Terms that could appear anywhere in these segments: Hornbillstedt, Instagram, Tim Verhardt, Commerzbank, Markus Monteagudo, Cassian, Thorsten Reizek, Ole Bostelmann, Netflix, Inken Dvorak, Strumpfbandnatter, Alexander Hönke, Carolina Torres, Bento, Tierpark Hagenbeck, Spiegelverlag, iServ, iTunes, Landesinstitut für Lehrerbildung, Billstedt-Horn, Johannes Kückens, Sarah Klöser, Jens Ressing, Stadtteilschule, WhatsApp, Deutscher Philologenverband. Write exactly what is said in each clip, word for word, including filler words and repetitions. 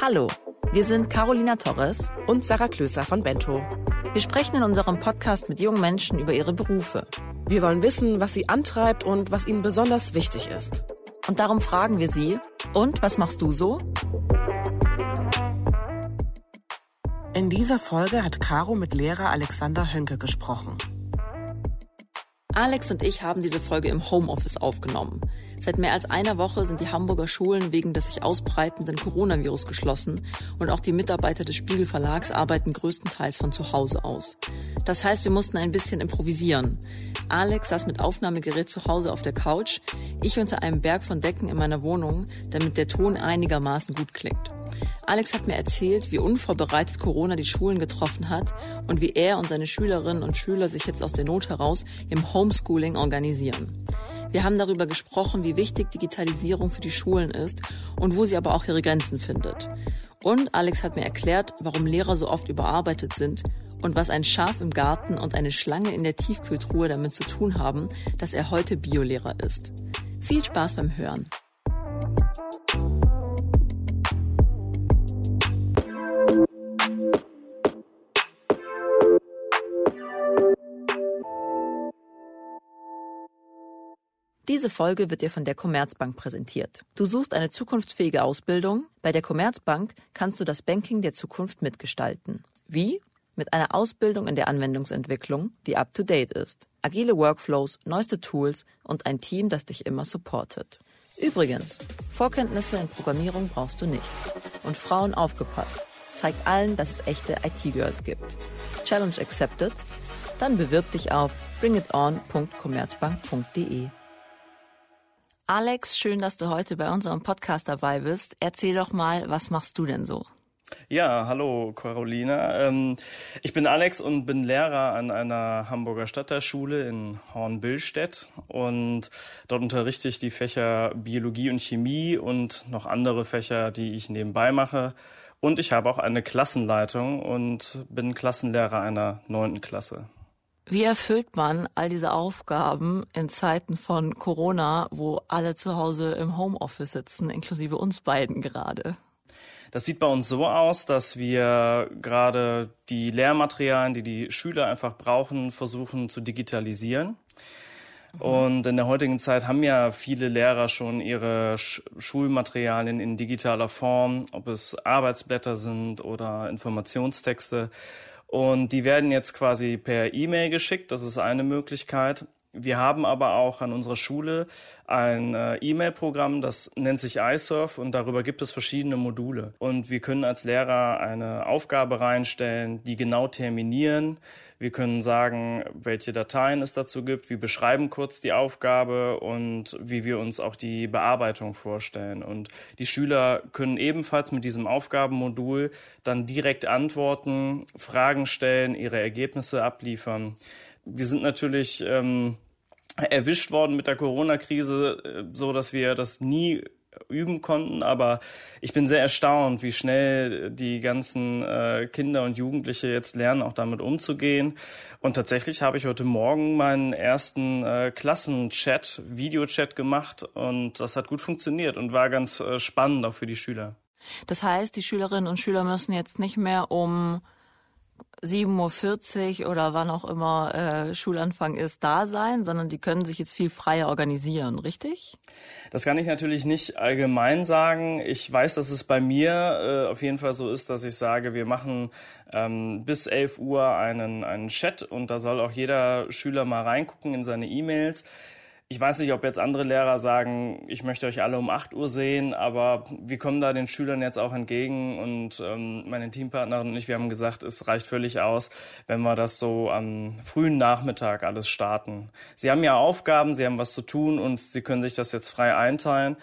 Hallo, wir sind Carolina Torres und Sarah Klöser von Bento. Wir sprechen in unserem Podcast mit jungen Menschen über ihre Berufe. Wir wollen wissen, was sie antreibt und was ihnen besonders wichtig ist. Und darum fragen wir sie, und was machst du so? In dieser Folge hat Caro mit Lehrer Alexander Hönke gesprochen. Alex und ich haben diese Folge im Homeoffice aufgenommen. Seit mehr als einer Woche sind die Hamburger Schulen wegen des sich ausbreitenden Coronavirus geschlossen und auch die Mitarbeiter des Spiegelverlags arbeiten größtenteils von zu Hause aus. Das heißt, wir mussten ein bisschen improvisieren. Alex saß mit Aufnahmegerät zu Hause auf der Couch, ich unter einem Berg von Decken in meiner Wohnung, damit der Ton einigermaßen gut klingt. Alex hat mir erzählt, wie unvorbereitet Corona die Schulen getroffen hat und wie er und seine Schülerinnen und Schüler sich jetzt aus der Not heraus im Homeschooling organisieren. Wir haben darüber gesprochen, wie wichtig Digitalisierung für die Schulen ist und wo sie aber auch ihre Grenzen findet. Und Alex hat mir erklärt, warum Lehrer so oft überarbeitet sind und was ein Schaf im Garten und eine Schlange in der Tiefkühltruhe damit zu tun haben, dass er heute Biolehrer ist. Viel Spaß beim Hören. Diese Folge wird dir von der Commerzbank präsentiert. Du suchst eine zukunftsfähige Ausbildung? Bei der Commerzbank kannst du das Banking der Zukunft mitgestalten. Wie? Mit einer Ausbildung in der Anwendungsentwicklung, die up-to-date ist. Agile Workflows, neueste Tools und ein Team, das dich immer supportet. Übrigens, Vorkenntnisse in Programmierung brauchst du nicht. Und Frauen aufgepasst. Zeigt allen, dass es echte I T-Girls gibt. Challenge accepted? Dann bewirb dich auf bringiton punkt commerzbank punkt de. Alex, schön, dass du heute bei unserem Podcast dabei bist. Erzähl doch mal, was machst du denn so? Ja, hallo Carolina. Ich bin Alex und bin Lehrer an einer Hamburger Stadtteilschule in Hornbillstedt und dort unterrichte ich die Fächer Biologie und Chemie und noch andere Fächer, die ich nebenbei mache. Und ich habe auch eine Klassenleitung und bin Klassenlehrer einer neunten Klasse. Wie erfüllt man all diese Aufgaben in Zeiten von Corona, wo alle zu Hause im Homeoffice sitzen, inklusive uns beiden gerade? Das sieht bei uns so aus, dass wir gerade die Lehrmaterialien, die die Schüler einfach brauchen, versuchen zu digitalisieren. Mhm. Und in der heutigen Zeit haben ja viele Lehrer schon ihre Sch- Schulmaterialien in digitaler Form, ob es Arbeitsblätter sind oder Informationstexte. Und die werden jetzt quasi per E-Mail geschickt, das ist eine Möglichkeit. Wir haben aber auch an unserer Schule ein äh, E-Mail-Programm, das nennt sich iServ und darüber gibt es verschiedene Module. Und wir können als Lehrer eine Aufgabe reinstellen, die genau terminieren. Wir können sagen, welche Dateien es dazu gibt. Wir beschreiben kurz die Aufgabe und wie wir uns auch die Bearbeitung vorstellen. Und die Schüler können ebenfalls mit diesem Aufgabenmodul dann direkt antworten, Fragen stellen, ihre Ergebnisse abliefern. Wir sind natürlich ähm, erwischt worden mit der Corona-Krise, so dass wir das nie üben konnten, aber ich bin sehr erstaunt, wie schnell die ganzen äh, Kinder und Jugendliche jetzt lernen, auch damit umzugehen. Und tatsächlich habe ich heute Morgen meinen ersten äh, Klassenchat, Videochat gemacht und das hat gut funktioniert und war ganz äh, spannend auch für die Schüler. Das heißt, die Schülerinnen und Schüler müssen jetzt nicht mehr um sieben Uhr vierzig oder wann auch immer äh, Schulanfang ist, da sein, sondern die können sich jetzt viel freier organisieren, richtig? Das kann ich natürlich nicht allgemein sagen. Ich weiß, dass es bei mir äh, auf jeden Fall so ist, dass ich sage, wir machen ähm, bis elf Uhr einen, einen Chat und da soll auch jeder Schüler mal reingucken in seine E-Mails. Ich weiß nicht, ob jetzt andere Lehrer sagen, ich möchte euch alle um acht Uhr sehen, aber wir kommen da den Schülern jetzt auch entgegen und ähm, meine Teampartnerin und ich, wir haben gesagt, es reicht völlig aus, wenn wir das so am frühen Nachmittag alles starten. Sie haben ja Aufgaben, sie haben was zu tun und sie können sich das jetzt frei einteilen.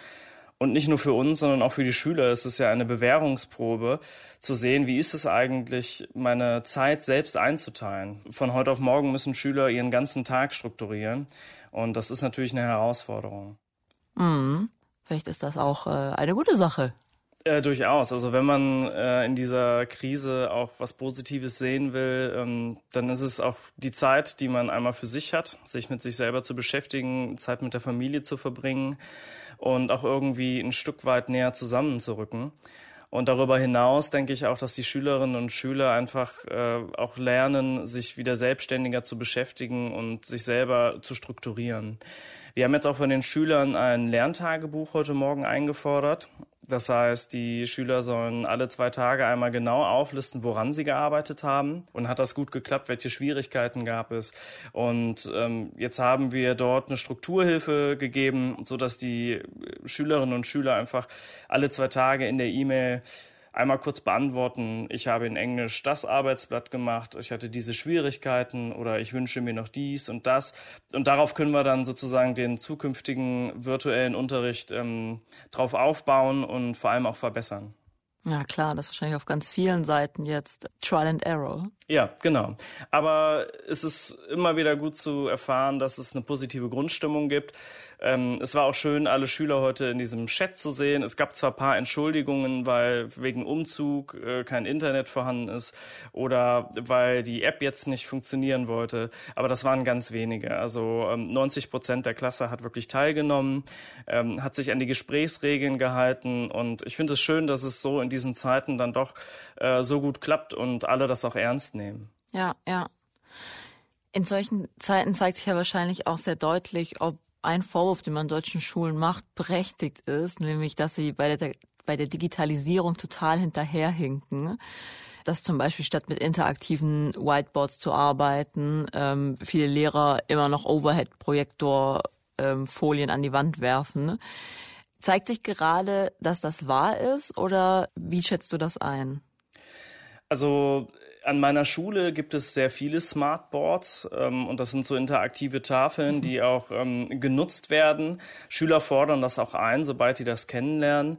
Und nicht nur für uns, sondern auch für die Schüler. Es ist ja eine Bewährungsprobe, zu sehen, wie ist es eigentlich, meine Zeit selbst einzuteilen. Von heute auf morgen müssen Schüler ihren ganzen Tag strukturieren. Und das ist natürlich eine Herausforderung. Mhm. Vielleicht ist das auch äh, eine gute Sache. Äh, durchaus. Also wenn man äh, in dieser Krise auch was Positives sehen will, ähm, dann ist es auch die Zeit, die man einmal für sich hat, sich mit sich selber zu beschäftigen, Zeit mit der Familie zu verbringen und auch irgendwie ein Stück weit näher zusammenzurücken. Und darüber hinaus denke ich auch, dass die Schülerinnen und Schüler einfach äh, auch lernen, sich wieder selbstständiger zu beschäftigen und sich selber zu strukturieren. Wir haben jetzt auch von den Schülern ein Lerntagebuch heute Morgen eingefordert. Das heißt, die Schüler sollen alle zwei Tage einmal genau auflisten, woran sie gearbeitet haben und hat das gut geklappt, welche Schwierigkeiten gab es. Und ähm, jetzt haben wir dort eine Strukturhilfe gegeben, sodass die Schülerinnen und Schüler einfach alle zwei Tage in der E-Mail einmal kurz beantworten, ich habe in Englisch das Arbeitsblatt gemacht, ich hatte diese Schwierigkeiten oder ich wünsche mir noch dies und das. Und darauf können wir dann sozusagen den zukünftigen virtuellen Unterricht ähm, drauf aufbauen und vor allem auch verbessern. Ja klar, das ist wahrscheinlich auf ganz vielen Seiten jetzt Trial and Error. Ja, genau. Aber es ist immer wieder gut zu erfahren, dass es eine positive Grundstimmung gibt. Ähm, es war auch schön, alle Schüler heute in diesem Chat zu sehen. Es gab zwar ein paar Entschuldigungen, weil wegen Umzug äh, kein Internet vorhanden ist oder weil die App jetzt nicht funktionieren wollte, aber das waren ganz wenige. Also ähm, neunzig Prozent der Klasse hat wirklich teilgenommen, ähm, hat sich an die Gesprächsregeln gehalten und ich finde es schön, dass es so in diesen Zeiten dann doch äh, so gut klappt und alle das auch ernst nehmen. Ja, ja. In solchen Zeiten zeigt sich ja wahrscheinlich auch sehr deutlich, ob ein Vorwurf, den man deutschen Schulen macht, berechtigt ist, nämlich, dass sie bei der, bei der Digitalisierung total hinterherhinken. Dass zum Beispiel statt mit interaktiven Whiteboards zu arbeiten, ähm, viele Lehrer immer noch Overhead-Projektor-Folien ähm, an die Wand werfen. Zeigt sich gerade, dass das wahr ist oder wie schätzt du das ein? Also an meiner Schule gibt es sehr viele Smartboards ähm, und das sind so interaktive Tafeln, die auch ähm, genutzt werden. Schüler fordern das auch ein, sobald die das kennenlernen.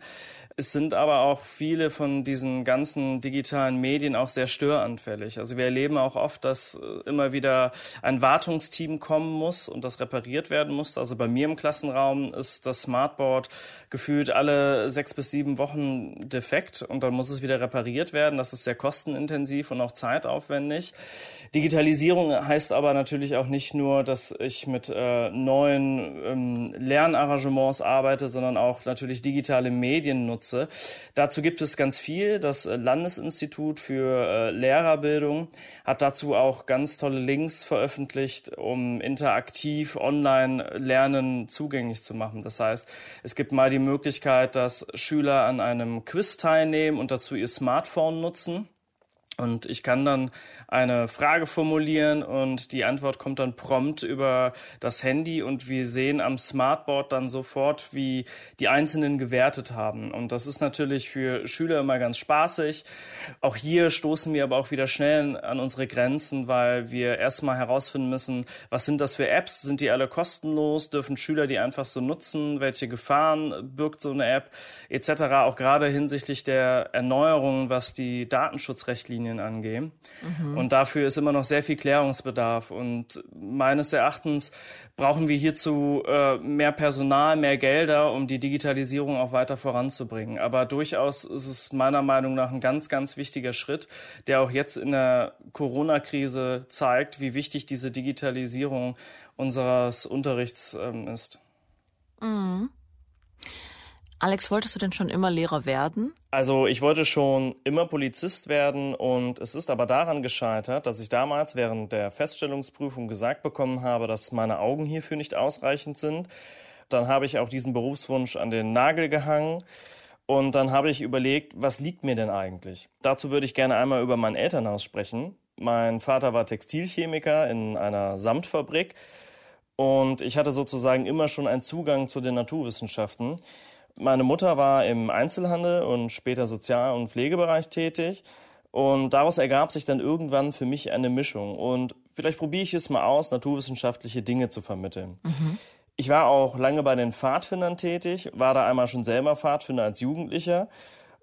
Es sind aber auch viele von diesen ganzen digitalen Medien auch sehr störanfällig. Also wir erleben auch oft, dass immer wieder ein Wartungsteam kommen muss und das repariert werden muss. Also bei mir im Klassenraum ist das Smartboard gefühlt alle sechs bis sieben Wochen defekt und dann muss es wieder repariert werden. Das ist sehr kostenintensiv und auch zeitaufwendig. Digitalisierung heißt aber natürlich auch nicht nur, dass ich mit äh, neuen ähm, Lernarrangements arbeite, sondern auch natürlich digitale Medien nutze. Dazu gibt es ganz viel. Das Landesinstitut für Lehrerbildung hat dazu auch ganz tolle Links veröffentlicht, um interaktiv Online-Lernen zugänglich zu machen. Das heißt, es gibt mal die Möglichkeit, dass Schüler an einem Quiz teilnehmen und dazu ihr Smartphone nutzen. Und ich kann dann eine Frage formulieren und die Antwort kommt dann prompt über das Handy und wir sehen am Smartboard dann sofort, wie die Einzelnen gewertet haben. Und das ist natürlich für Schüler immer ganz spaßig. Auch hier stoßen wir aber auch wieder schnell an unsere Grenzen, weil wir erstmal herausfinden müssen, was sind das für Apps? Sind die alle kostenlos? Dürfen Schüler die einfach so nutzen? Welche Gefahren birgt so eine App? Etc. Auch gerade hinsichtlich der Erneuerungen, was die Datenschutzrichtlinien angehen. Mhm. Und dafür ist immer noch sehr viel Klärungsbedarf. Und meines Erachtens brauchen wir hierzu äh, mehr Personal, mehr Gelder, um die Digitalisierung auch weiter voranzubringen. Aber durchaus ist es meiner Meinung nach ein ganz, ganz wichtiger Schritt, der auch jetzt in der Corona-Krise zeigt, wie wichtig diese Digitalisierung unseres Unterrichts ähm, ist. Mhm. Alex, wolltest du denn schon immer Lehrer werden? Also ich wollte schon immer Polizist werden und es ist aber daran gescheitert, dass ich damals während der Feststellungsprüfung gesagt bekommen habe, dass meine Augen hierfür nicht ausreichend sind. Dann habe ich auch diesen Berufswunsch an den Nagel gehangen und dann habe ich überlegt, was liegt mir denn eigentlich? Dazu würde ich gerne einmal über mein Elternhaus sprechen. Mein Vater war Textilchemiker in einer Samtfabrik und ich hatte sozusagen immer schon einen Zugang zu den Naturwissenschaften. Meine Mutter war im Einzelhandel und später Sozial- und Pflegebereich tätig und daraus ergab sich dann irgendwann für mich eine Mischung und vielleicht probiere ich es mal aus, naturwissenschaftliche Dinge zu vermitteln. Mhm. Ich war auch lange bei den Pfadfindern tätig, war da einmal schon selber Pfadfinder als Jugendlicher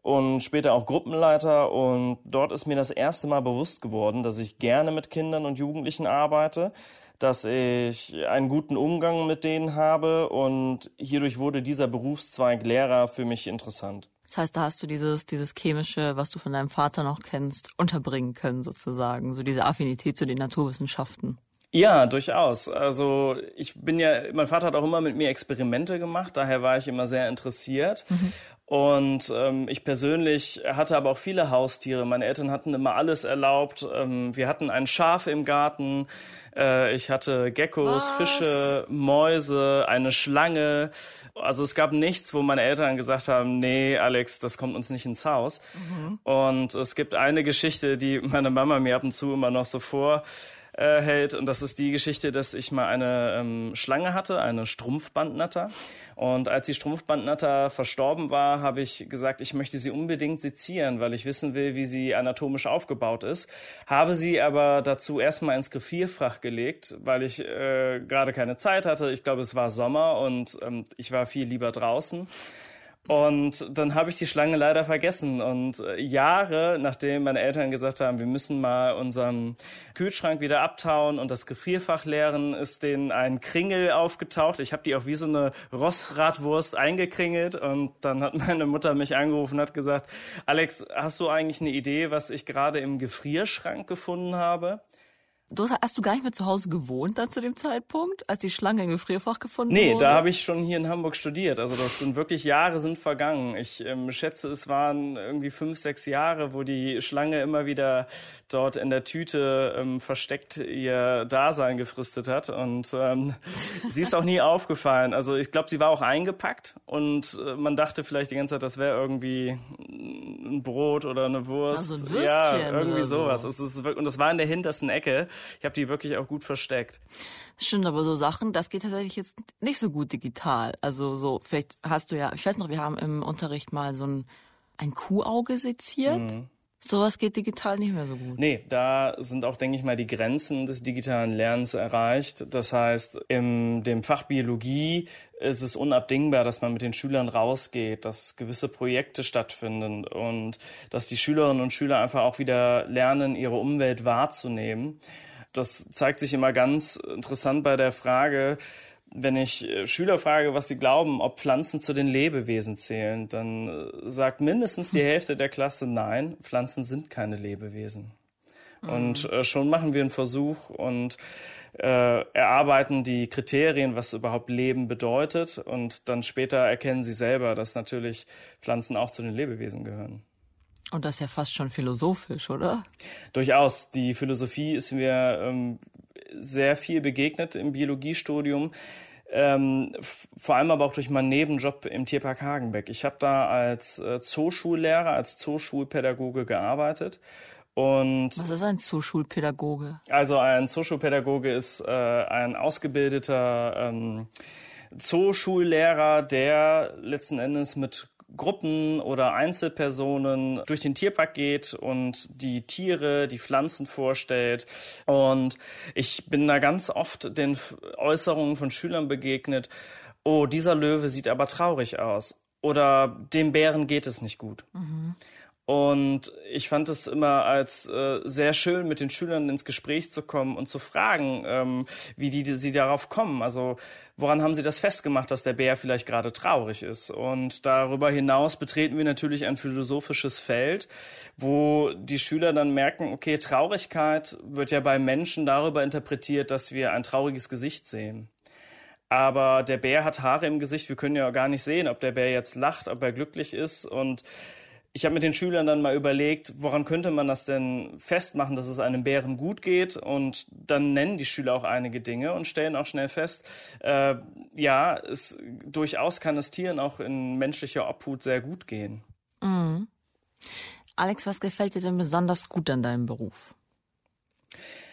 und später auch Gruppenleiter und dort ist mir das erste Mal bewusst geworden, dass ich gerne mit Kindern und Jugendlichen arbeite, dass ich einen guten Umgang mit denen habe und hierdurch wurde dieser Berufszweig Lehrer für mich interessant. Das heißt, da hast du dieses, dieses Chemische, was du von deinem Vater noch kennst, unterbringen können sozusagen, so diese Affinität zu den Naturwissenschaften. Ja, durchaus. Also ich bin ja, mein Vater hat auch immer mit mir Experimente gemacht, daher war ich immer sehr interessiert. Mhm. Und ähm, ich persönlich hatte aber auch viele Haustiere. Meine Eltern hatten immer alles erlaubt. Ähm, wir hatten ein Schaf im Garten. Äh, ich hatte Geckos, Was? Fische, Mäuse, eine Schlange. Also es gab nichts, wo meine Eltern gesagt haben, nee, Alex, das kommt uns nicht ins Haus. Mhm. Und es gibt eine Geschichte, die meine Mama mir ab und zu immer noch so vor... hält. Und das ist die Geschichte, dass ich mal eine ähm, Schlange hatte, eine Strumpfbandnatter. Und als die Strumpfbandnatter verstorben war, habe ich gesagt, ich möchte sie unbedingt sezieren, weil ich wissen will, wie sie anatomisch aufgebaut ist. Habe sie aber dazu erstmal ins Gefrierfach gelegt, weil ich äh, gerade keine Zeit hatte. Ich glaube, es war Sommer und ähm, ich war viel lieber draußen. Und dann habe ich die Schlange leider vergessen. Und Jahre, nachdem meine Eltern gesagt haben, wir müssen mal unseren Kühlschrank wieder abtauen und das Gefrierfach leeren, ist denen ein Kringel aufgetaucht. Ich habe die auch wie so eine Rostbratwurst eingekringelt. Und dann hat meine Mutter mich angerufen und hat gesagt, Alex, hast du eigentlich eine Idee, was ich gerade im Gefrierschrank gefunden habe? Du, hast du gar nicht mehr zu Hause gewohnt dann zu dem Zeitpunkt, als die Schlange im Gefrierfach gefunden nee, wurde? Nee, da habe ich schon hier in Hamburg studiert. Also das sind wirklich Jahre sind vergangen. Ich ähm, schätze, es waren irgendwie fünf, sechs Jahre, wo die Schlange immer wieder dort in der Tüte ähm, versteckt ihr Dasein gefristet hat. Und ähm, sie ist auch nie aufgefallen. Also ich glaube, sie war auch eingepackt. Und äh, man dachte vielleicht die ganze Zeit, das wäre irgendwie ein Brot oder eine Wurst. Also ein Würstchen. Ja, irgendwie sowas. So. Es ist, und das war in der hintersten Ecke. Ich habe die wirklich auch gut versteckt. Das stimmt, aber so Sachen, das geht tatsächlich jetzt nicht so gut digital. Also so, vielleicht hast du ja, ich weiß noch, wir haben im Unterricht mal so ein, ein Kuhauge seziert. Mhm. Sowas geht digital nicht mehr so gut. Nee, da sind auch, denke ich mal, die Grenzen des digitalen Lernens erreicht. Das heißt, in dem Fach Biologie ist es unabdingbar, dass man mit den Schülern rausgeht, dass gewisse Projekte stattfinden und dass die Schülerinnen und Schüler einfach auch wieder lernen, ihre Umwelt wahrzunehmen. Das zeigt sich immer ganz interessant bei der Frage, wenn ich Schüler frage, was sie glauben, ob Pflanzen zu den Lebewesen zählen, dann sagt mindestens die Hälfte der Klasse, nein, Pflanzen sind keine Lebewesen. Mhm. Und äh, schon machen wir einen Versuch und äh, erarbeiten die Kriterien, was überhaupt Leben bedeutet. Und dann später erkennen sie selber, dass natürlich Pflanzen auch zu den Lebewesen gehören. Und das ist ja fast schon philosophisch, oder? Durchaus. Die Philosophie ist mir ähm, sehr viel begegnet im Biologiestudium, ähm, vor allem aber auch durch meinen Nebenjob im Tierpark Hagenbeck. Ich habe da als äh, Zooschullehrer, als Zooschulpädagoge gearbeitet. Und was ist ein Zooschulpädagoge? Also ein Zooschulpädagoge ist äh, ein ausgebildeter ähm, Zooschullehrer, der letzten Endes mit Gruppen oder Einzelpersonen durch den Tierpark geht und die Tiere, die Pflanzen vorstellt. Und ich bin da ganz oft den Äußerungen von Schülern begegnet, oh, dieser Löwe sieht aber traurig aus oder dem Bären geht es nicht gut. Mhm. Und ich fand es immer als äh, sehr schön, mit den Schülern ins Gespräch zu kommen und zu fragen, ähm, wie die, die sie darauf kommen. Also woran haben sie das festgemacht, dass der Bär vielleicht gerade traurig ist? Und darüber hinaus betreten wir natürlich ein philosophisches Feld, wo die Schüler dann merken, okay, Traurigkeit wird ja bei Menschen darüber interpretiert, dass wir ein trauriges Gesicht sehen. Aber der Bär hat Haare im Gesicht. Wir können ja gar nicht sehen, ob der Bär jetzt lacht, ob er glücklich ist. Und ich habe mit den Schülern dann mal überlegt, woran könnte man das denn festmachen, dass es einem Bären gut geht? Und dann nennen die Schüler auch einige Dinge und stellen auch schnell fest, äh, ja, es, durchaus kann es Tieren auch in menschlicher Obhut sehr gut gehen. Mhm. Alex, was gefällt dir denn besonders gut an deinem Beruf?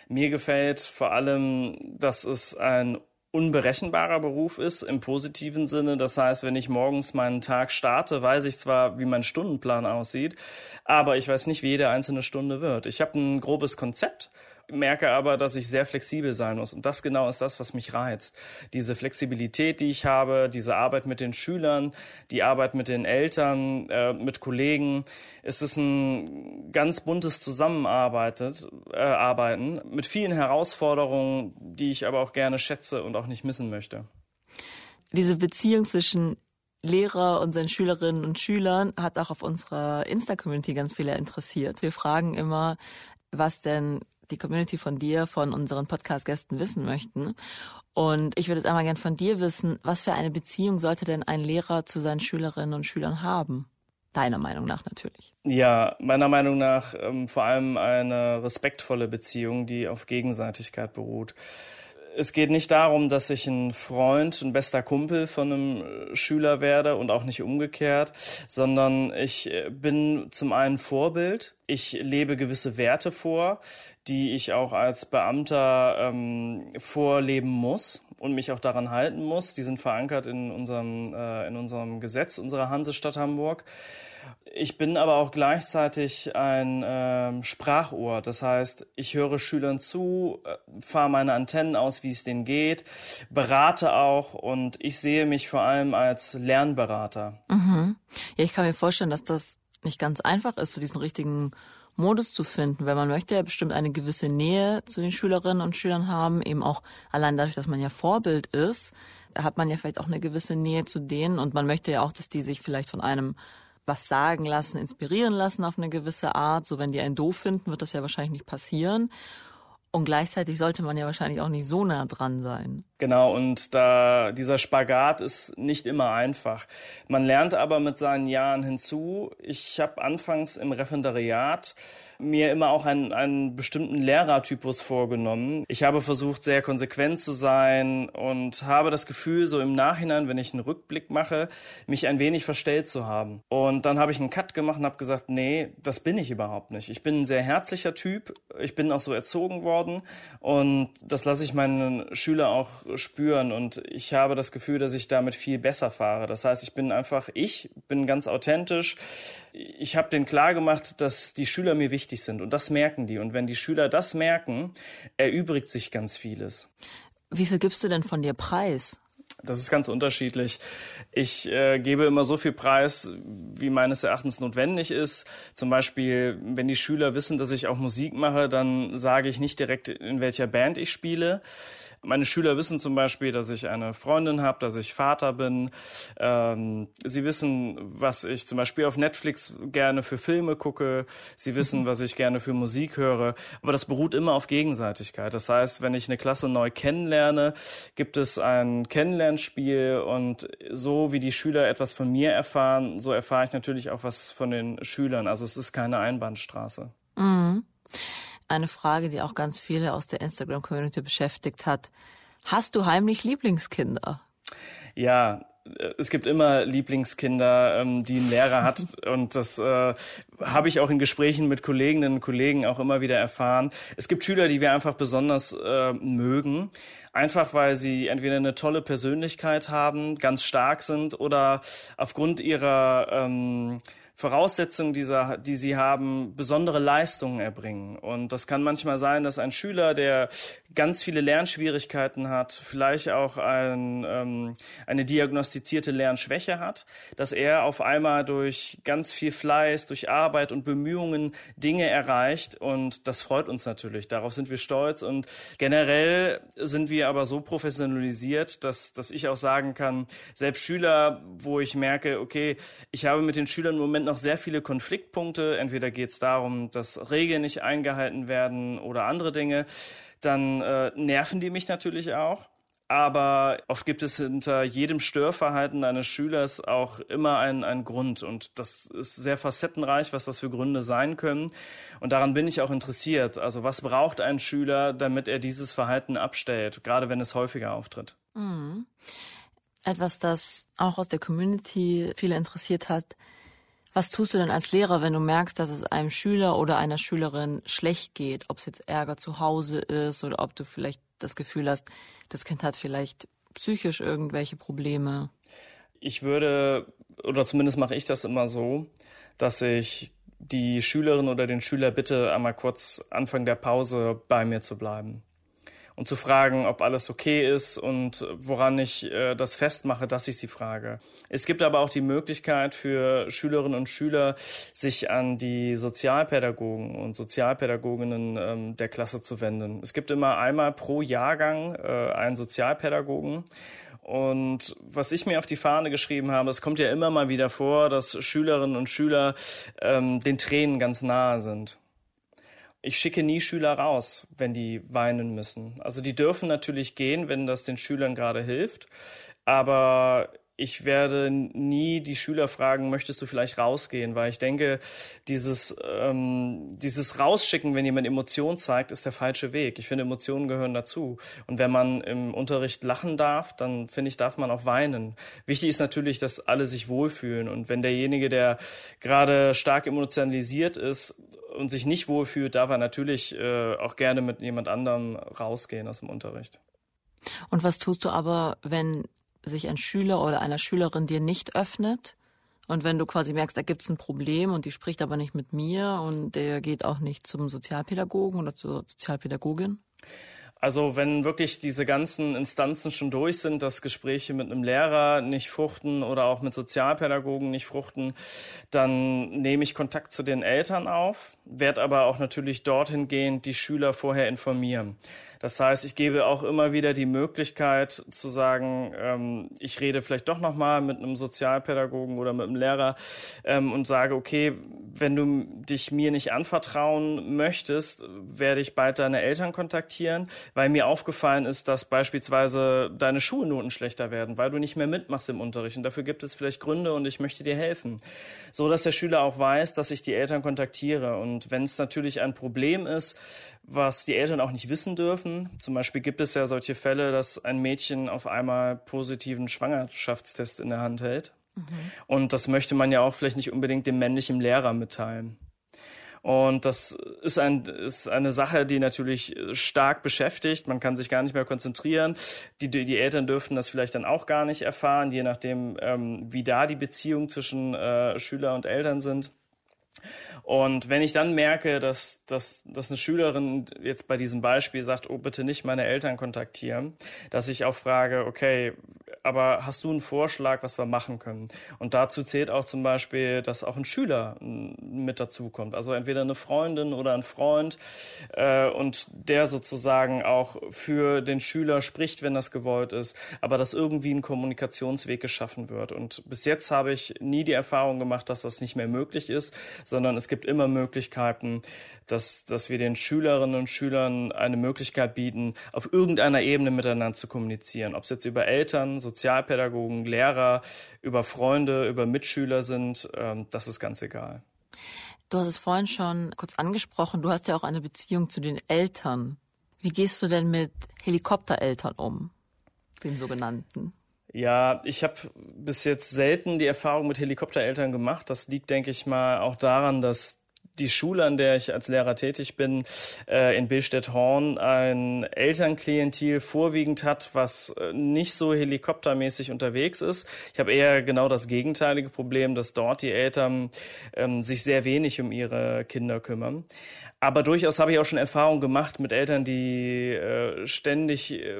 Mir gefällt vor allem, dass es ein unberechenbarer Beruf ist, im positiven Sinne. Das heißt, wenn ich morgens meinen Tag starte, weiß ich zwar, wie mein Stundenplan aussieht, aber ich weiß nicht, wie jede einzelne Stunde wird. Ich habe ein grobes Konzept, merke aber, dass ich sehr flexibel sein muss. Und das genau ist das, was mich reizt. Diese Flexibilität, die ich habe, diese Arbeit mit den Schülern, die Arbeit mit den Eltern, äh, mit Kollegen. Es ist ein ganz buntes Zusammenarbeiten äh, mit vielen Herausforderungen, die ich aber auch gerne schätze und auch nicht missen möchte. Diese Beziehung zwischen Lehrer und seinen Schülerinnen und Schülern hat auch auf unserer Insta-Community ganz viele interessiert. Wir fragen immer, was denn die Community von dir, von unseren Podcast-Gästen wissen möchten. Und ich würde jetzt einmal gern von dir wissen, was für eine Beziehung sollte denn ein Lehrer zu seinen Schülerinnen und Schülern haben? Deiner Meinung nach natürlich. Ja, meiner Meinung nach ähm, vor allem eine respektvolle Beziehung, die auf Gegenseitigkeit beruht. Es geht nicht darum, dass ich ein Freund, ein bester Kumpel von einem Schüler werde und auch nicht umgekehrt, sondern ich bin zum einen Vorbild. Ich lebe gewisse Werte vor, die ich auch als Beamter ähm, vorleben muss und mich auch daran halten muss. Die sind verankert in unserem, äh, in unserem Gesetz unserer Hansestadt Hamburg. Ich bin aber auch gleichzeitig ein äh, Sprachrohr. Das heißt, ich höre Schülern zu, äh, fahre meine Antennen aus, wie es denen geht, berate auch und ich sehe mich vor allem als Lernberater. Mhm. Ja, ich kann mir vorstellen, dass das nicht ganz einfach ist, so diesen richtigen Modus zu finden, weil man möchte ja bestimmt eine gewisse Nähe zu den Schülerinnen und Schülern haben, eben auch allein dadurch, dass man ja Vorbild ist, hat man ja vielleicht auch eine gewisse Nähe zu denen und man möchte ja auch, dass die sich vielleicht von einem was sagen lassen, inspirieren lassen auf eine gewisse Art, so wenn die einen doof finden, wird das ja wahrscheinlich nicht passieren. Und gleichzeitig sollte man ja wahrscheinlich auch nicht so nah dran sein. Genau, und da dieser Spagat ist nicht immer einfach. Man lernt aber mit seinen Jahren hinzu. Ich habe anfangs im Referendariat mir immer auch einen, einen bestimmten Lehrertypus vorgenommen. Ich habe versucht, sehr konsequent zu sein und habe das Gefühl, so im Nachhinein, wenn ich einen Rückblick mache, mich ein wenig verstellt zu haben. Und dann habe ich einen Cut gemacht und habe gesagt, nee, das bin ich überhaupt nicht. Ich bin ein sehr herzlicher Typ. Ich bin auch so erzogen worden und das lasse ich meinen Schülern auch spüren. Und ich habe das Gefühl, dass ich damit viel besser fahre. Das heißt, ich bin einfach ich, bin ganz authentisch. Ich habe denen klar gemacht, dass die Schüler mir wichtig sind und das merken die. Und wenn die Schüler das merken, erübrigt sich ganz vieles. Wie viel gibst du denn von dir preis? Das ist ganz unterschiedlich. Ich äh, gebe immer so viel preis, wie meines Erachtens notwendig ist. Zum Beispiel, wenn die Schüler wissen, dass ich auch Musik mache, dann sage ich nicht direkt, in welcher Band ich spiele. Meine Schüler wissen zum Beispiel, dass ich eine Freundin habe, dass ich Vater bin. Ähm, sie wissen, was ich zum Beispiel auf Netflix gerne für Filme gucke. Sie wissen, mhm. was ich gerne für Musik höre. Aber das beruht immer auf Gegenseitigkeit. Das heißt, wenn ich eine Klasse neu kennenlerne, gibt es ein Kennenlernspiel. Und so wie die Schüler etwas von mir erfahren, so erfahre ich natürlich auch was von den Schülern. Also es ist keine Einbahnstraße. Mhm. Eine Frage, die auch ganz viele aus der Instagram-Community beschäftigt hat. Hast du heimlich Lieblingskinder? Ja, es gibt immer Lieblingskinder, die ein Lehrer hat. Und das äh, habe ich auch in Gesprächen mit Kolleginnen und Kollegen auch immer wieder erfahren. Es gibt Schüler, die wir einfach besonders äh, mögen. Einfach, weil sie entweder eine tolle Persönlichkeit haben, ganz stark sind oder aufgrund ihrer ähm, Voraussetzungen, dieser, die sie haben, besondere Leistungen erbringen. Und das kann manchmal sein, dass ein Schüler, der ganz viele Lernschwierigkeiten hat, vielleicht auch ein, ähm, eine diagnostizierte Lernschwäche hat, dass er auf einmal durch ganz viel Fleiß, durch Arbeit und Bemühungen Dinge erreicht. Und das freut uns natürlich. Darauf sind wir stolz. Und generell sind wir aber so professionalisiert, dass, dass ich auch sagen kann, selbst Schüler, wo ich merke, okay, ich habe mit den Schülern im Moment noch sehr viele Konfliktpunkte. Entweder geht es darum, dass Regeln nicht eingehalten werden oder andere Dinge. Dann äh, nerven die mich natürlich auch. Aber oft gibt es hinter jedem Störverhalten eines Schülers auch immer einen, einen Grund. Und das ist sehr facettenreich, was das für Gründe sein können. Und daran bin ich auch interessiert. Also was braucht ein Schüler, damit er dieses Verhalten abstellt, gerade wenn es häufiger auftritt? Mhm. Etwas, das auch aus der Community viele interessiert hat. Was tust du denn als Lehrer, wenn du merkst, dass es einem Schüler oder einer Schülerin schlecht geht? Ob es jetzt Ärger zu Hause ist oder ob du vielleicht das Gefühl hast, das Kind hat vielleicht psychisch irgendwelche Probleme? Ich würde, oder zumindest mache ich das immer so, dass ich die Schülerin oder den Schüler bitte, einmal kurz Anfang der Pause bei mir zu bleiben. Und zu fragen, ob alles okay ist und woran ich äh, das festmache, dass ich sie frage. Es gibt aber auch die Möglichkeit für Schülerinnen und Schüler, sich an die Sozialpädagogen und Sozialpädagoginnen ähm, der Klasse zu wenden. Es gibt immer einmal pro Jahrgang äh, einen Sozialpädagogen. Und was ich mir auf die Fahne geschrieben habe, es kommt ja immer mal wieder vor, dass Schülerinnen und Schüler ähm, den Tränen ganz nahe sind. Ich schicke nie Schüler raus, wenn die weinen müssen. Also die dürfen natürlich gehen, wenn das den Schülern gerade hilft. Aber ich werde nie die Schüler fragen, möchtest du vielleicht rausgehen? Weil ich denke, dieses, ähm, dieses Rausschicken, wenn jemand Emotionen zeigt, ist der falsche Weg. Ich finde, Emotionen gehören dazu. Und wenn man im Unterricht lachen darf, dann finde ich, darf man auch weinen. Wichtig ist natürlich, dass alle sich wohlfühlen. Und wenn derjenige, der gerade stark emotionalisiert ist und sich nicht wohlfühlt, darf er natürlich äh, auch gerne mit jemand anderem rausgehen aus dem Unterricht. Und was tust du aber, wenn sich ein Schüler oder einer Schülerin dir nicht öffnet und wenn du quasi merkst, da gibt es ein Problem und die spricht aber nicht mit mir und der geht auch nicht zum Sozialpädagogen oder zur Sozialpädagogin? Also wenn wirklich diese ganzen Instanzen schon durch sind, dass Gespräche mit einem Lehrer nicht fruchten oder auch mit Sozialpädagogen nicht fruchten, dann nehme ich Kontakt zu den Eltern auf, werde aber auch natürlich dorthin gehend die Schüler vorher informieren. Das heißt, ich gebe auch immer wieder die Möglichkeit zu sagen, ähm, ich rede vielleicht doch nochmal mit einem Sozialpädagogen oder mit einem Lehrer ähm, und sage, okay, wenn du dich mir nicht anvertrauen möchtest, werde ich bald deine Eltern kontaktieren, weil mir aufgefallen ist, dass beispielsweise deine Schulnoten schlechter werden, weil du nicht mehr mitmachst im Unterricht und dafür gibt es vielleicht Gründe und ich möchte dir helfen. So, dass der Schüler auch weiß, dass ich die Eltern kontaktiere. Und wenn es natürlich ein Problem ist, was die Eltern auch nicht wissen dürfen. Zum Beispiel gibt es ja solche Fälle, dass ein Mädchen auf einmal positiven Schwangerschaftstest in der Hand hält. Mhm. Und das möchte man ja auch vielleicht nicht unbedingt dem männlichen Lehrer mitteilen. Und das ist, ein, ist eine Sache, die natürlich stark beschäftigt. Man kann sich gar nicht mehr konzentrieren. Die, die Eltern dürften das vielleicht dann auch gar nicht erfahren, je nachdem, ähm, wie da die Beziehungen zwischen äh, Schüler und Eltern sind. Und wenn ich dann merke, dass, dass, dass eine Schülerin jetzt bei diesem Beispiel sagt, oh, bitte nicht meine Eltern kontaktieren, dass ich auch frage, okay, aber hast du einen Vorschlag, was wir machen können? Und dazu zählt auch zum Beispiel, dass auch ein Schüler mit dazukommt, also entweder eine Freundin oder ein Freund äh, und der sozusagen auch für den Schüler spricht, wenn das gewollt ist, aber dass irgendwie ein Kommunikationsweg geschaffen wird. Und bis jetzt habe ich nie die Erfahrung gemacht, dass das nicht mehr möglich ist, sondern es gibt immer Möglichkeiten, dass, dass wir den Schülerinnen und Schülern eine Möglichkeit bieten, auf irgendeiner Ebene miteinander zu kommunizieren. Ob es jetzt über Eltern, Sozialpädagogen, Lehrer, über Freunde, über Mitschüler sind, ähm, das ist ganz egal. Du hast es vorhin schon kurz angesprochen, du hast ja auch eine Beziehung zu den Eltern. Wie gehst du denn mit Helikoptereltern um, den sogenannten? Ja, ich habe bis jetzt selten die Erfahrung mit Helikoptereltern gemacht. Das liegt, denke ich mal, auch daran, dass die Schule, an der ich als Lehrer tätig bin, äh, in Billstedt-Horn ein Elternklientel vorwiegend hat, was nicht so helikoptermäßig unterwegs ist. Ich habe eher genau das gegenteilige Problem, dass dort die Eltern ähm, sich sehr wenig um ihre Kinder kümmern. Aber durchaus habe ich auch schon Erfahrungen gemacht mit Eltern, die äh, ständig äh,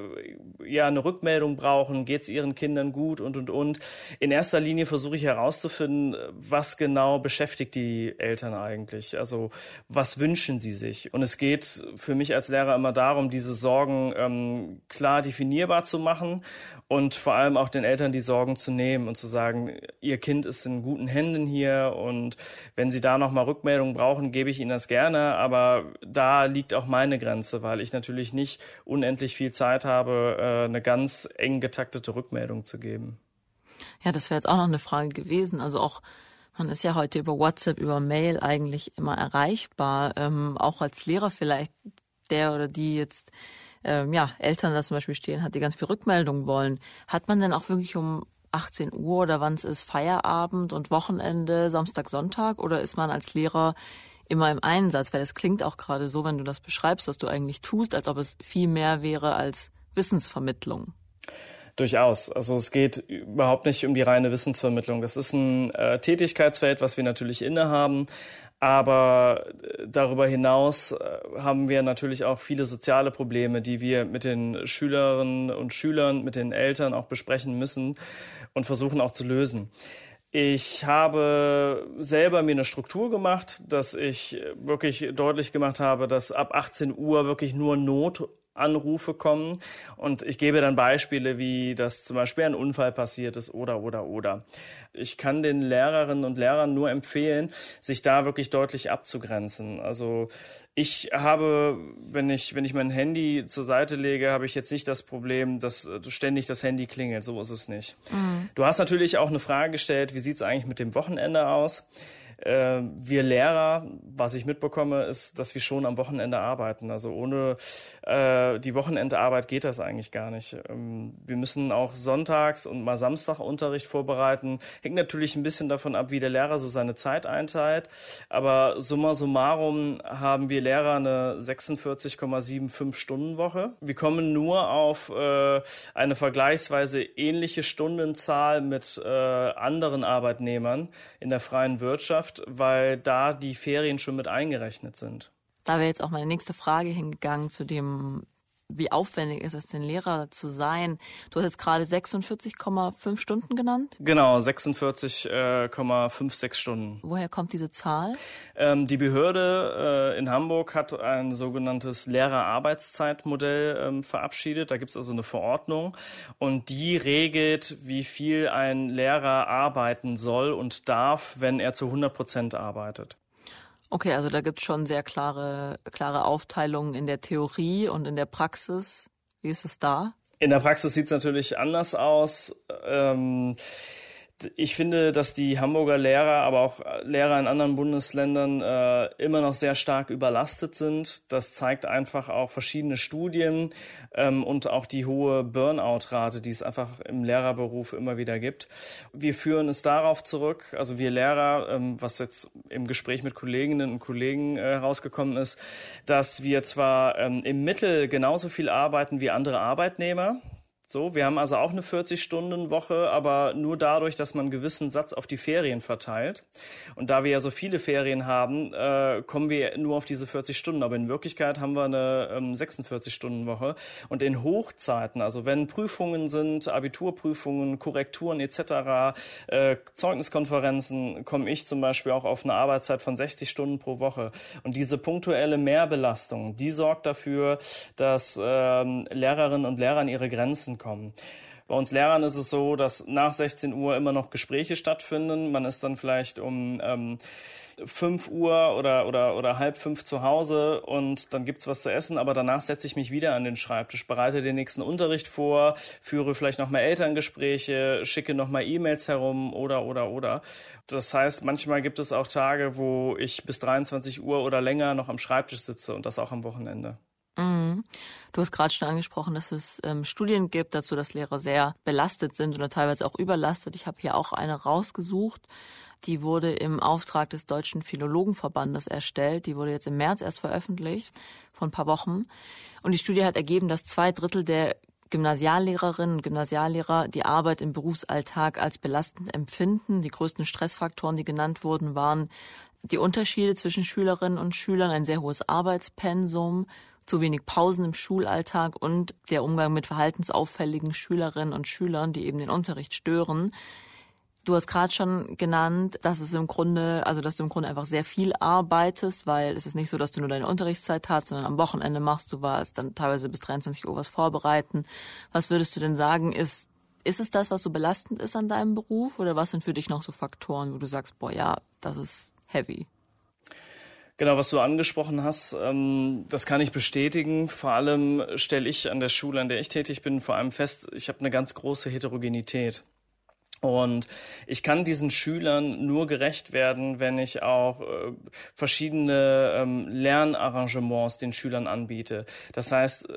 ja eine Rückmeldung brauchen, geht es ihren Kindern gut und, und, und. In erster Linie versuche ich herauszufinden, was genau beschäftigt die Eltern eigentlich. Also was wünschen sie sich? Und es geht für mich als Lehrer immer darum, diese Sorgen ähm, klar definierbar zu machen und vor allem auch den Eltern die Sorgen zu nehmen und zu sagen, ihr Kind ist in guten Händen hier und wenn sie da nochmal Rückmeldungen brauchen, gebe ich ihnen das gerne, aber Aber da liegt auch meine Grenze, weil ich natürlich nicht unendlich viel Zeit habe, eine ganz eng getaktete Rückmeldung zu geben. Ja, das wäre jetzt auch noch eine Frage gewesen. Also auch, man ist ja heute über WhatsApp, über Mail eigentlich immer erreichbar. Ähm, auch als Lehrer vielleicht der oder die jetzt ähm, ja, Eltern da zum Beispiel stehen hat, die ganz viel Rückmeldung wollen. Hat man denn auch wirklich um achtzehn Uhr oder wann es ist Feierabend und Wochenende, Samstag, Sonntag? Oder ist man als Lehrer immer im Einsatz, weil es klingt auch gerade so, wenn du das beschreibst, was du eigentlich tust, als ob es viel mehr wäre als Wissensvermittlung. Durchaus. Also es geht überhaupt nicht um die reine Wissensvermittlung. Das ist ein äh, Tätigkeitsfeld, was wir natürlich innehaben. Aber darüber hinaus haben wir natürlich auch viele soziale Probleme, die wir mit den Schülerinnen und Schülern, mit den Eltern auch besprechen müssen und versuchen auch zu lösen. Ich habe selber mir eine Struktur gemacht, dass ich wirklich deutlich gemacht habe, dass ab achtzehn Uhr wirklich nur Not Anrufe kommen. Und ich gebe dann Beispiele, wie dass zum Beispiel ein Unfall passiert ist oder, oder, oder. Ich kann den Lehrerinnen und Lehrern nur empfehlen, sich da wirklich deutlich abzugrenzen. Also ich habe, wenn ich, wenn ich mein Handy zur Seite lege, habe ich jetzt nicht das Problem, dass ständig das Handy klingelt. So ist es nicht. Mhm. Du hast natürlich auch eine Frage gestellt, wie sieht es eigentlich mit dem Wochenende aus? Wir Lehrer, was ich mitbekomme, ist, dass wir schon am Wochenende arbeiten. Also ohne äh, die Wochenendarbeit geht das eigentlich gar nicht. Ähm, wir müssen auch sonntags und mal Samstag Unterricht vorbereiten. Hängt natürlich ein bisschen davon ab, wie der Lehrer so seine Zeit einteilt. Aber summa summarum haben wir Lehrer eine sechsundvierzig Komma fünfundsiebzig Stunden Woche. Wir kommen nur auf äh, eine vergleichsweise ähnliche Stundenzahl mit äh, anderen Arbeitnehmern in der freien Wirtschaft, weil da die Ferien schon mit eingerechnet sind. Da wäre jetzt auch meine nächste Frage hingegangen zu dem, wie aufwendig ist es, den Lehrer zu sein. Du hast jetzt gerade sechsundvierzig Komma fünf Stunden genannt? Genau, sechsundvierzig Komma sechsundfünfzig Stunden. Woher kommt diese Zahl? Ähm, die Behörde äh, in Hamburg hat ein sogenanntes Lehrerarbeitszeitmodell ähm, verabschiedet. Da gibt es also eine Verordnung und die regelt, wie viel ein Lehrer arbeiten soll und darf, wenn er zu hundert Prozent arbeitet. Okay, also da gibt es schon sehr klare, klare Aufteilungen in der Theorie und in der Praxis. Wie ist es da? In der Praxis sieht es natürlich anders aus. Ähm Ich finde, dass die Hamburger Lehrer, aber auch Lehrer in anderen Bundesländern äh, immer noch sehr stark überlastet sind. Das zeigt einfach auch verschiedene Studien ähm, und auch die hohe Burnout-Rate, die es einfach im Lehrerberuf immer wieder gibt. Wir führen es darauf zurück, also wir Lehrer, ähm, was jetzt im Gespräch mit Kolleginnen und Kollegen äh, herausgekommen ist, dass wir zwar ähm, im Mittel genauso viel arbeiten wie andere Arbeitnehmer. So, wir haben also auch eine vierzig Stunden Woche, aber nur dadurch, dass man einen gewissen Satz auf die Ferien verteilt. Und da wir ja so viele Ferien haben, äh, kommen wir nur auf diese vierzig Stunden. Aber in Wirklichkeit haben wir eine ähm, sechsundvierzig Stunden Woche. Und in Hochzeiten, also wenn Prüfungen sind, Abiturprüfungen, Korrekturen et cetera, äh, Zeugniskonferenzen, komme ich zum Beispiel auch auf eine Arbeitszeit von sechzig Stunden pro Woche. Und diese punktuelle Mehrbelastung, die sorgt dafür, dass ähm, Lehrerinnen und Lehrer an ihre Grenzen kommen. Bei uns Lehrern ist es so, dass nach sechzehn Uhr immer noch Gespräche stattfinden. Man ist dann vielleicht um ähm, fünf Uhr oder, oder, oder halb fünf zu Hause und dann gibt's was zu essen, aber danach setze ich mich wieder an den Schreibtisch, bereite den nächsten Unterricht vor, führe vielleicht nochmal Elterngespräche, schicke nochmal E-Mails herum oder, oder, oder. Das heißt, manchmal gibt es auch Tage, wo ich bis dreiundzwanzig Uhr oder länger noch am Schreibtisch sitze und das auch am Wochenende. Mhm. Du hast gerade schon angesprochen, dass es ähm, Studien gibt dazu, dass Lehrer sehr belastet sind oder teilweise auch überlastet. Ich habe hier auch eine rausgesucht, die wurde im Auftrag des Deutschen Philologenverbandes erstellt. Die wurde jetzt im März erst veröffentlicht, vor ein paar Wochen. Und die Studie hat ergeben, dass zwei Drittel der Gymnasiallehrerinnen und Gymnasiallehrer die Arbeit im Berufsalltag als belastend empfinden. Die größten Stressfaktoren, die genannt wurden, waren die Unterschiede zwischen Schülerinnen und Schülern, ein sehr hohes Arbeitspensum, zu wenig Pausen im Schulalltag und der Umgang mit verhaltensauffälligen Schülerinnen und Schülern, die eben den Unterricht stören. Du hast gerade schon genannt, dass es im Grunde, also dass du im Grunde einfach sehr viel arbeitest, weil es ist nicht so, dass du nur deine Unterrichtszeit hast, sondern am Wochenende machst du was, dann teilweise bis dreiundzwanzig Uhr was vorbereiten. Was würdest du denn sagen, ist ist es das, was so belastend ist an deinem Beruf, oder was sind für dich noch so Faktoren, wo du sagst, boah, ja, das ist heavy? Genau, was du angesprochen hast, das kann ich bestätigen. Vor allem stelle ich an der Schule, an der ich tätig bin, vor allem fest, ich habe eine ganz große Heterogenität. Und ich kann diesen Schülern nur gerecht werden, wenn ich auch äh, verschiedene ähm, Lernarrangements den Schülern anbiete. Das heißt,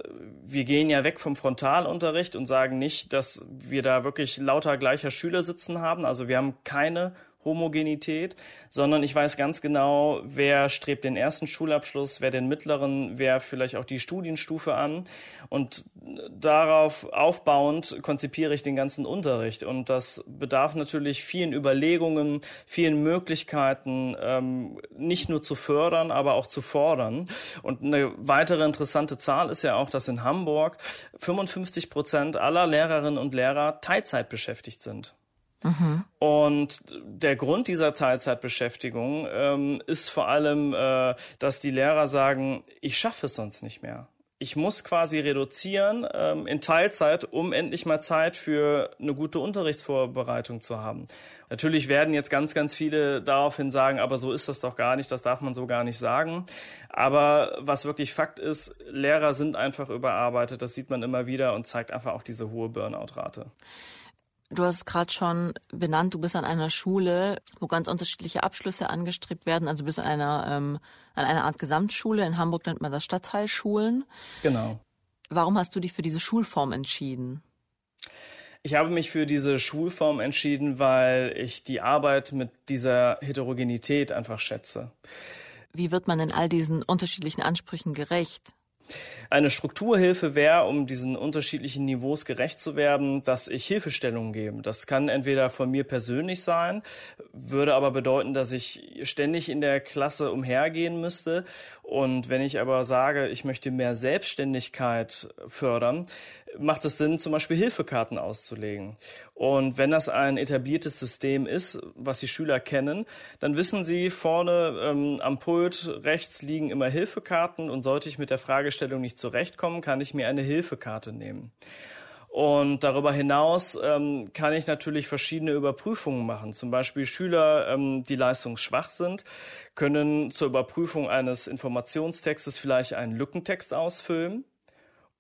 wir gehen ja weg vom Frontalunterricht und sagen nicht, dass wir da wirklich lauter gleicher Schüler sitzen haben. Also wir haben keine Homogenität, sondern ich weiß ganz genau, wer strebt den ersten Schulabschluss, wer den mittleren, wer vielleicht auch die Studienstufe an. Und darauf aufbauend konzipiere ich den ganzen Unterricht. Und das bedarf natürlich vielen Überlegungen, vielen Möglichkeiten, ähm, nicht nur zu fördern, aber auch zu fordern. Und eine weitere interessante Zahl ist ja auch, dass in Hamburg fünfundfünfzig Prozent aller Lehrerinnen und Lehrer Teilzeit beschäftigt sind. Mhm. Und der Grund dieser Teilzeitbeschäftigung ähm, ist vor allem, äh, dass die Lehrer sagen, ich schaffe es sonst nicht mehr. ich muss quasi reduzieren ähm, in Teilzeit, um endlich mal Zeit für eine gute Unterrichtsvorbereitung zu haben. Natürlich werden jetzt ganz, ganz viele daraufhin sagen, aber so ist das doch gar nicht, das darf man so gar nicht sagen. Aber was wirklich Fakt ist, Lehrer sind einfach überarbeitet, das sieht man immer wieder und zeigt einfach auch diese hohe Burnout-Rate. Du hast gerade schon benannt, du bist an einer Schule, wo ganz unterschiedliche Abschlüsse angestrebt werden. Also du bist an einer, ähm, an einer Art Gesamtschule. In Hamburg nennt man das Stadtteilschulen. Genau. Warum hast du dich für diese Schulform entschieden? Ich habe mich für diese Schulform entschieden, weil ich die Arbeit mit dieser Heterogenität einfach schätze. Wie wird man denn all diesen unterschiedlichen Ansprüchen gerecht? Eine Strukturhilfe wäre, um diesen unterschiedlichen Niveaus gerecht zu werden, dass ich Hilfestellungen gebe. Das kann entweder von mir persönlich sein, würde aber bedeuten, dass ich ständig in der Klasse umhergehen müsste. Und wenn ich aber sage, ich möchte mehr Selbstständigkeit fördern, macht es Sinn, zum Beispiel Hilfekarten auszulegen. Und wenn das ein etabliertes System ist, was die Schüler kennen, dann wissen sie, vorne ähm, am Pult rechts liegen immer Hilfekarten, und sollte ich mit der Fragestellung nicht zurechtkommen, kann ich mir eine Hilfekarte nehmen. Und darüber hinaus ähm, kann ich natürlich verschiedene Überprüfungen machen. Zum Beispiel Schüler, ähm, die leistungsschwach sind, können zur Überprüfung eines Informationstextes vielleicht einen Lückentext ausfüllen,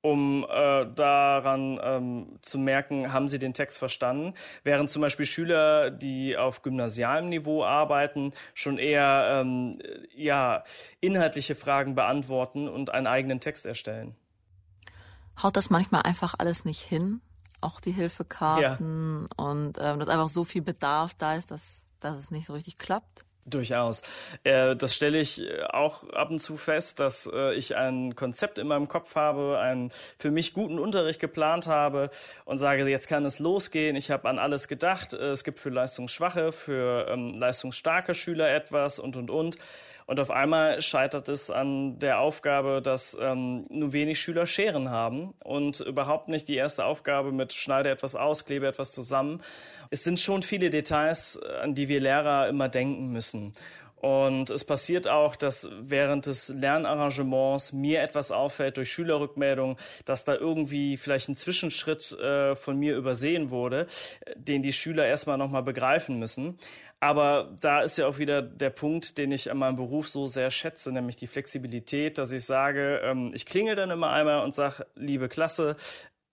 um äh, daran ähm, zu merken, haben sie den Text verstanden. Während zum Beispiel Schüler, die auf gymnasialem Niveau arbeiten, schon eher ähm, ja, inhaltliche Fragen beantworten und einen eigenen Text erstellen. Haut das manchmal einfach alles nicht hin? Auch die Hilfekarten ja. und ähm, dass einfach so viel Bedarf da ist, dass, dass es nicht so richtig klappt? Durchaus. Das stelle ich auch ab und zu fest, dass ich ein Konzept in meinem Kopf habe, einen für mich guten Unterricht geplant habe und sage, jetzt kann es losgehen. Ich habe an alles gedacht. Es gibt für leistungsschwache, für leistungsstarke Schüler etwas und, und, und. Und auf einmal scheitert es an der Aufgabe, dass ähm, nur wenig Schüler Scheren haben und überhaupt nicht die erste Aufgabe mit schneide etwas aus, klebe etwas zusammen. Es sind schon viele Details, an die wir Lehrer immer denken müssen. Und es passiert auch, dass während des Lernarrangements mir etwas auffällt durch Schülerrückmeldungen, dass da irgendwie vielleicht ein Zwischenschritt äh, von mir übersehen wurde, den die Schüler erstmal nochmal begreifen müssen. Aber da ist ja auch wieder der Punkt, den ich an meinem Beruf so sehr schätze, nämlich die Flexibilität, dass ich sage, ähm, ich klingel dann immer einmal und sage, liebe Klasse,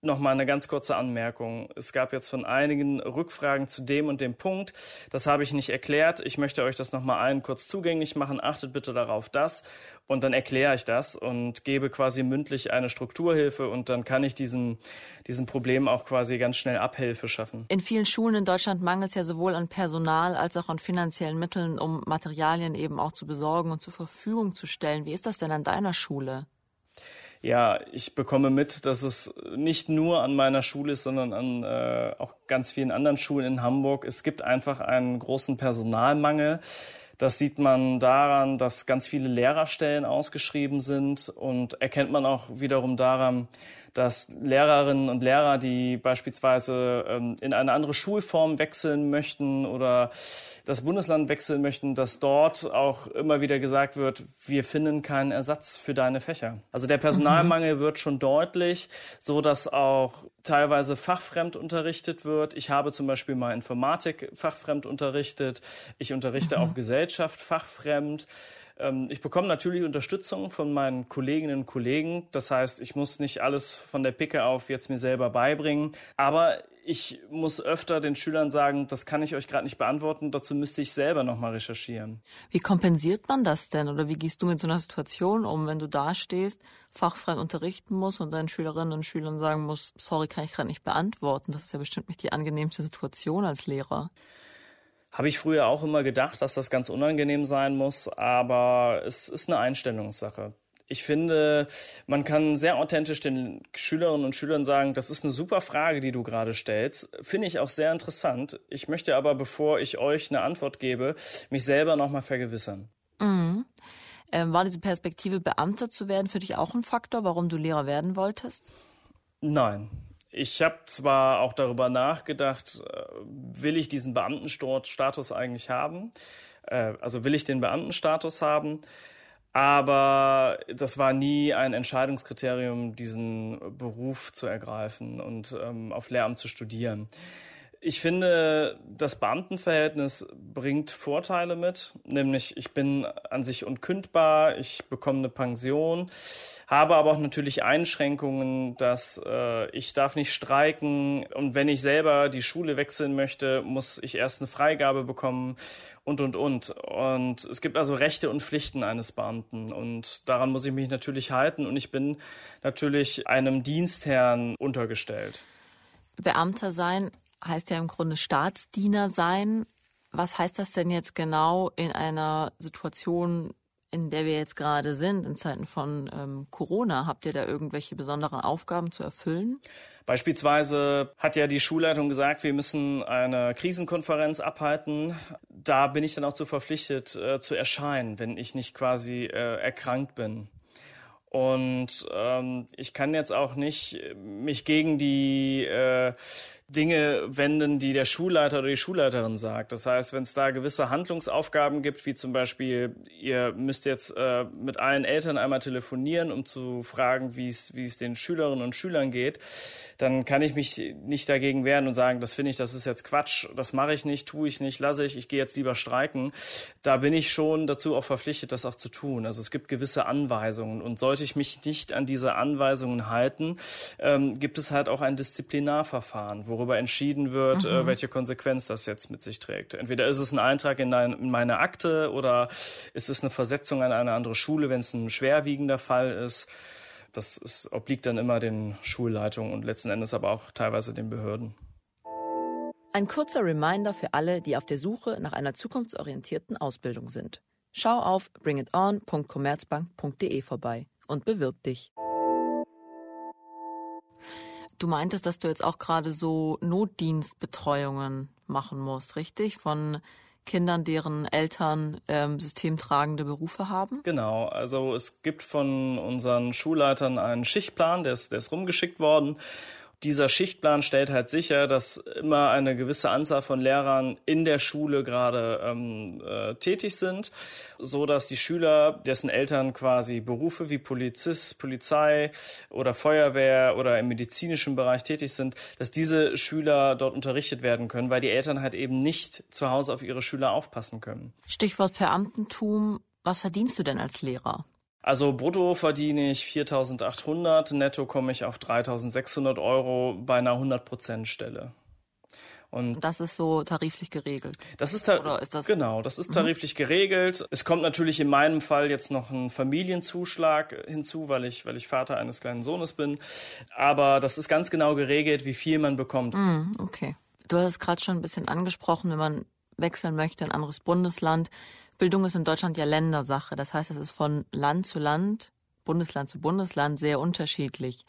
nochmal eine ganz kurze Anmerkung. Es gab jetzt von einigen Rückfragen zu dem und dem Punkt. Das habe ich nicht erklärt. Ich möchte euch das nochmal allen kurz zugänglich machen. Achtet bitte darauf, das. Und dann erkläre ich das und gebe quasi mündlich eine Strukturhilfe. Und dann kann ich diesen, diesen Problemen auch quasi ganz schnell Abhilfe schaffen. In vielen Schulen in Deutschland mangelt es ja sowohl an Personal als auch an finanziellen Mitteln, um Materialien eben auch zu besorgen und zur Verfügung zu stellen. Wie ist das denn an deiner Schule? Ja, ich bekomme mit, dass es nicht nur an meiner Schule ist, sondern an äh, auch ganz vielen anderen Schulen in Hamburg. Es gibt einfach einen großen Personalmangel. Das sieht man daran, dass ganz viele Lehrerstellen ausgeschrieben sind, und erkennt man auch wiederum daran, dass Lehrerinnen und Lehrer, die beispielsweise ähm, in eine andere Schulform wechseln möchten oder das Bundesland wechseln möchten, dass dort auch immer wieder gesagt wird, wir finden keinen Ersatz für deine Fächer. Also der Personalmangel mhm. wird schon deutlich, so dass auch teilweise fachfremd unterrichtet wird. Ich habe zum Beispiel mal Informatik fachfremd unterrichtet. Ich unterrichte mhm. auch Gesellschaft fachfremd. Ich bekomme natürlich Unterstützung von meinen Kolleginnen und Kollegen. Das heißt, ich muss nicht alles von der Picke auf jetzt mir selber beibringen. Aber ich muss öfter den Schülern sagen, das kann ich euch gerade nicht beantworten. Dazu müsste ich selber nochmal recherchieren. Wie kompensiert man das denn? Oder wie gehst du mit so einer Situation um, wenn du da stehst, fachfrei unterrichten musst und deinen Schülerinnen und Schülern sagen musst, sorry, kann ich gerade nicht beantworten. Das ist ja bestimmt nicht die angenehmste Situation als Lehrer. Habe ich früher auch immer gedacht, dass das ganz unangenehm sein muss, aber es ist eine Einstellungssache. Ich finde, man kann sehr authentisch den Schülerinnen und Schülern sagen, das ist eine super Frage, die du gerade stellst. Finde ich auch sehr interessant. Ich möchte aber, bevor ich euch eine Antwort gebe, mich selber nochmal vergewissern. Mhm. Ähm, war diese Perspektive, Beamter zu werden, für dich auch ein Faktor, warum du Lehrer werden wolltest? Nein. Ich habe zwar auch darüber nachgedacht, will ich diesen Beamtenstatus eigentlich haben? Also will ich den Beamtenstatus haben? Aber das war nie ein Entscheidungskriterium, diesen Beruf zu ergreifen und ähm, auf Lehramt zu studieren. Ich finde, das Beamtenverhältnis bringt Vorteile mit, nämlich ich bin an sich unkündbar, ich bekomme eine Pension, habe aber auch natürlich Einschränkungen, dass äh, ich darf nicht streiken und wenn ich selber die Schule wechseln möchte, muss ich erst eine Freigabe bekommen und, und, und. Und es gibt also Rechte und Pflichten eines Beamten und daran muss ich mich natürlich halten und ich bin natürlich einem Dienstherrn untergestellt. Beamter sein heißt ja im Grunde Staatsdiener sein. Was heißt das denn jetzt genau in einer Situation, in der wir jetzt gerade sind, in Zeiten von ähm, Corona? Habt ihr da irgendwelche besonderen Aufgaben zu erfüllen? Beispielsweise hat ja die Schulleitung gesagt, wir müssen eine Krisenkonferenz abhalten. Da bin ich dann auch zu verpflichtet, äh, zu erscheinen, wenn ich nicht quasi äh, erkrankt bin. Und ähm, ich kann jetzt auch nicht mich gegen die äh, Dinge wenden, die der Schulleiter oder die Schulleiterin sagt. Das heißt, wenn es da gewisse Handlungsaufgaben gibt, wie zum Beispiel, ihr müsst jetzt äh, mit allen Eltern einmal telefonieren, um zu fragen, wie es wie es den Schülerinnen und Schülern geht, dann kann ich mich nicht dagegen wehren und sagen, das finde ich, das ist jetzt Quatsch, das mache ich nicht, tue ich nicht, lasse ich, ich gehe jetzt lieber streiken. Da bin ich schon dazu auch verpflichtet, das auch zu tun. Also es gibt gewisse Anweisungen und solche ich mich nicht an diese Anweisungen halten, ähm, gibt es halt auch ein Disziplinarverfahren, worüber entschieden wird, mhm. äh, welche Konsequenz das jetzt mit sich trägt. Entweder ist es ein Eintrag in, ein, in meine Akte oder ist es eine Versetzung an eine andere Schule, wenn es ein schwerwiegender Fall ist. Das ist, obliegt dann immer den Schulleitungen und letzten Endes aber auch teilweise den Behörden. Ein kurzer Reminder für alle, die auf der Suche nach einer zukunftsorientierten Ausbildung sind. Schau auf bring it on punkt commerzbank punkt de vorbei und bewirb dich. Du meintest, dass du jetzt auch gerade so Notdienstbetreuungen machen musst, richtig? Von Kindern, deren Eltern ähm, systemtragende Berufe haben? Genau, also es gibt von unseren Schulleitern einen Schichtplan, der ist, der ist rumgeschickt worden. Dieser Schichtplan stellt halt sicher, dass immer eine gewisse Anzahl von Lehrern in der Schule gerade ähm, äh, tätig sind, so dass die Schüler, dessen Eltern quasi Berufe wie Polizist, Polizei oder Feuerwehr oder im medizinischen Bereich tätig sind, dass diese Schüler dort unterrichtet werden können, weil die Eltern halt eben nicht zu Hause auf ihre Schüler aufpassen können. Stichwort Beamtentum. Was verdienst du denn als Lehrer? Also brutto verdiene ich viertausendachthundert, netto komme ich auf dreitausendsechshundert Euro bei einer hundert Prozent Stelle. Und das ist so tariflich geregelt? Das ist, ta- Oder ist das genau, das ist tariflich mhm. geregelt. Es kommt natürlich in meinem Fall jetzt noch ein Familienzuschlag hinzu, weil ich, weil ich Vater eines kleinen Sohnes bin. Aber das ist ganz genau geregelt, wie viel man bekommt. Mhm, okay. Du hast es gerade schon ein bisschen angesprochen, wenn man wechseln möchte in ein anderes Bundesland. Bildung ist in Deutschland ja Ländersache. Das heißt, es ist von Land zu Land, Bundesland zu Bundesland sehr unterschiedlich.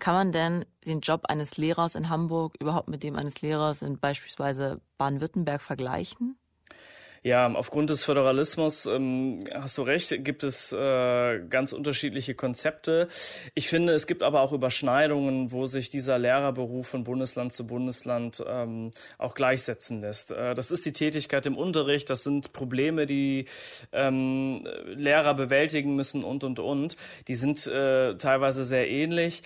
Kann man denn den Job eines Lehrers in Hamburg überhaupt mit dem eines Lehrers in beispielsweise Baden-Württemberg vergleichen? Ja, aufgrund des Föderalismus, ähm, hast du recht, gibt es äh, ganz unterschiedliche Konzepte. Ich finde, es gibt aber auch Überschneidungen, wo sich dieser Lehrerberuf von Bundesland zu Bundesland ähm, auch gleichsetzen lässt. Äh, das ist die Tätigkeit im Unterricht, das sind Probleme, die ähm, Lehrer bewältigen müssen und, und, und. Die sind äh, teilweise sehr ähnlich.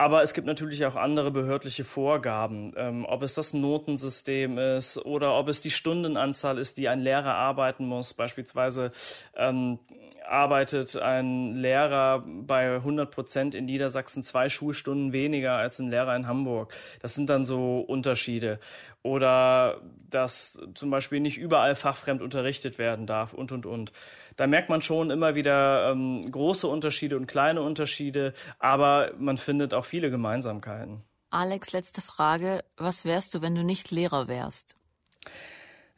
Aber es gibt natürlich auch andere behördliche Vorgaben, ähm, ob es das Notensystem ist oder ob es die Stundenanzahl ist, die ein Lehrer arbeiten muss. Beispielsweise ähm, arbeitet ein Lehrer bei hundert Prozent in Niedersachsen zwei Schulstunden weniger als ein Lehrer in Hamburg. Das sind dann so Unterschiede. Oder dass zum Beispiel nicht überall fachfremd unterrichtet werden darf und, und, und. Da merkt man schon immer wieder ähm, große Unterschiede und kleine Unterschiede, aber man findet auch viele Gemeinsamkeiten. Alex, letzte Frage. Was wärst du, wenn du nicht Lehrer wärst?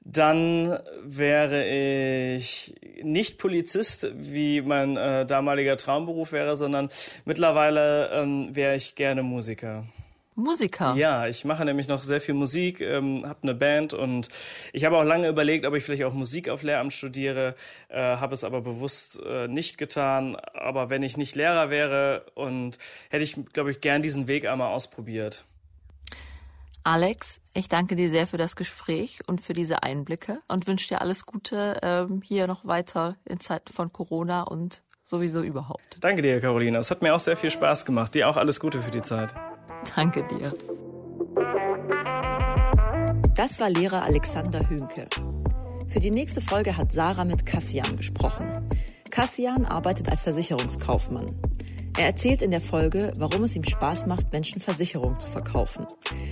Dann wäre ich nicht Polizist, wie mein äh, damaliger Traumberuf wäre, sondern mittlerweile ähm, wäre ich gerne Musiker. Musiker? Ja, ich mache nämlich noch sehr viel Musik, ähm, habe eine Band und ich habe auch lange überlegt, ob ich vielleicht auch Musik auf Lehramt studiere, äh, habe es aber bewusst äh, nicht getan. Aber wenn ich nicht Lehrer wäre, und hätte ich, glaube ich, gern diesen Weg einmal ausprobiert. Alex, ich danke dir sehr für das Gespräch und für diese Einblicke und wünsche dir alles Gute ähm, hier noch weiter in Zeiten von Corona und sowieso überhaupt. Danke dir, Carolina. Es hat mir auch sehr viel Spaß gemacht. Dir auch alles Gute für die Zeit. Danke dir. Das war Lehrer Alexander Hönke. Für die nächste Folge hat Sarah mit Cassian gesprochen. Cassian arbeitet als Versicherungskaufmann. Er erzählt in der Folge, warum es ihm Spaß macht, Menschen Versicherungen zu verkaufen.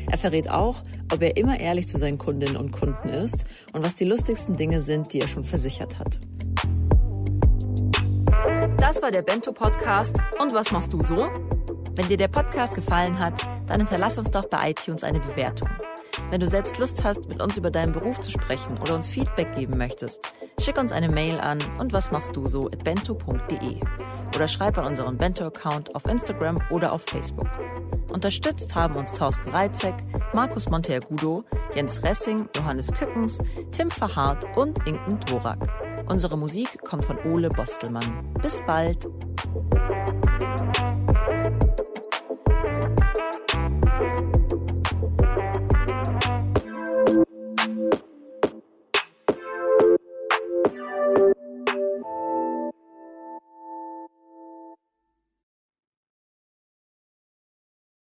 Er verrät auch, ob er immer ehrlich zu seinen Kundinnen und Kunden ist und was die lustigsten Dinge sind, die er schon versichert hat. Das war der Bento-Podcast. Und was machst du so? Wenn dir der Podcast gefallen hat, dann hinterlass uns doch bei iTunes eine Bewertung. Wenn du selbst Lust hast, mit uns über deinen Beruf zu sprechen oder uns Feedback geben möchtest, schick uns eine Mail an und was machst du so at bento punkt de oder schreib an unseren Bento-Account auf Instagram oder auf Facebook. Unterstützt haben uns Thorsten Reizek, Markus Monteagudo, Jens Ressing, Johannes Kückens, Tim Verhardt und Inken Dvorak. Unsere Musik kommt von Ole Bostelmann. Bis bald!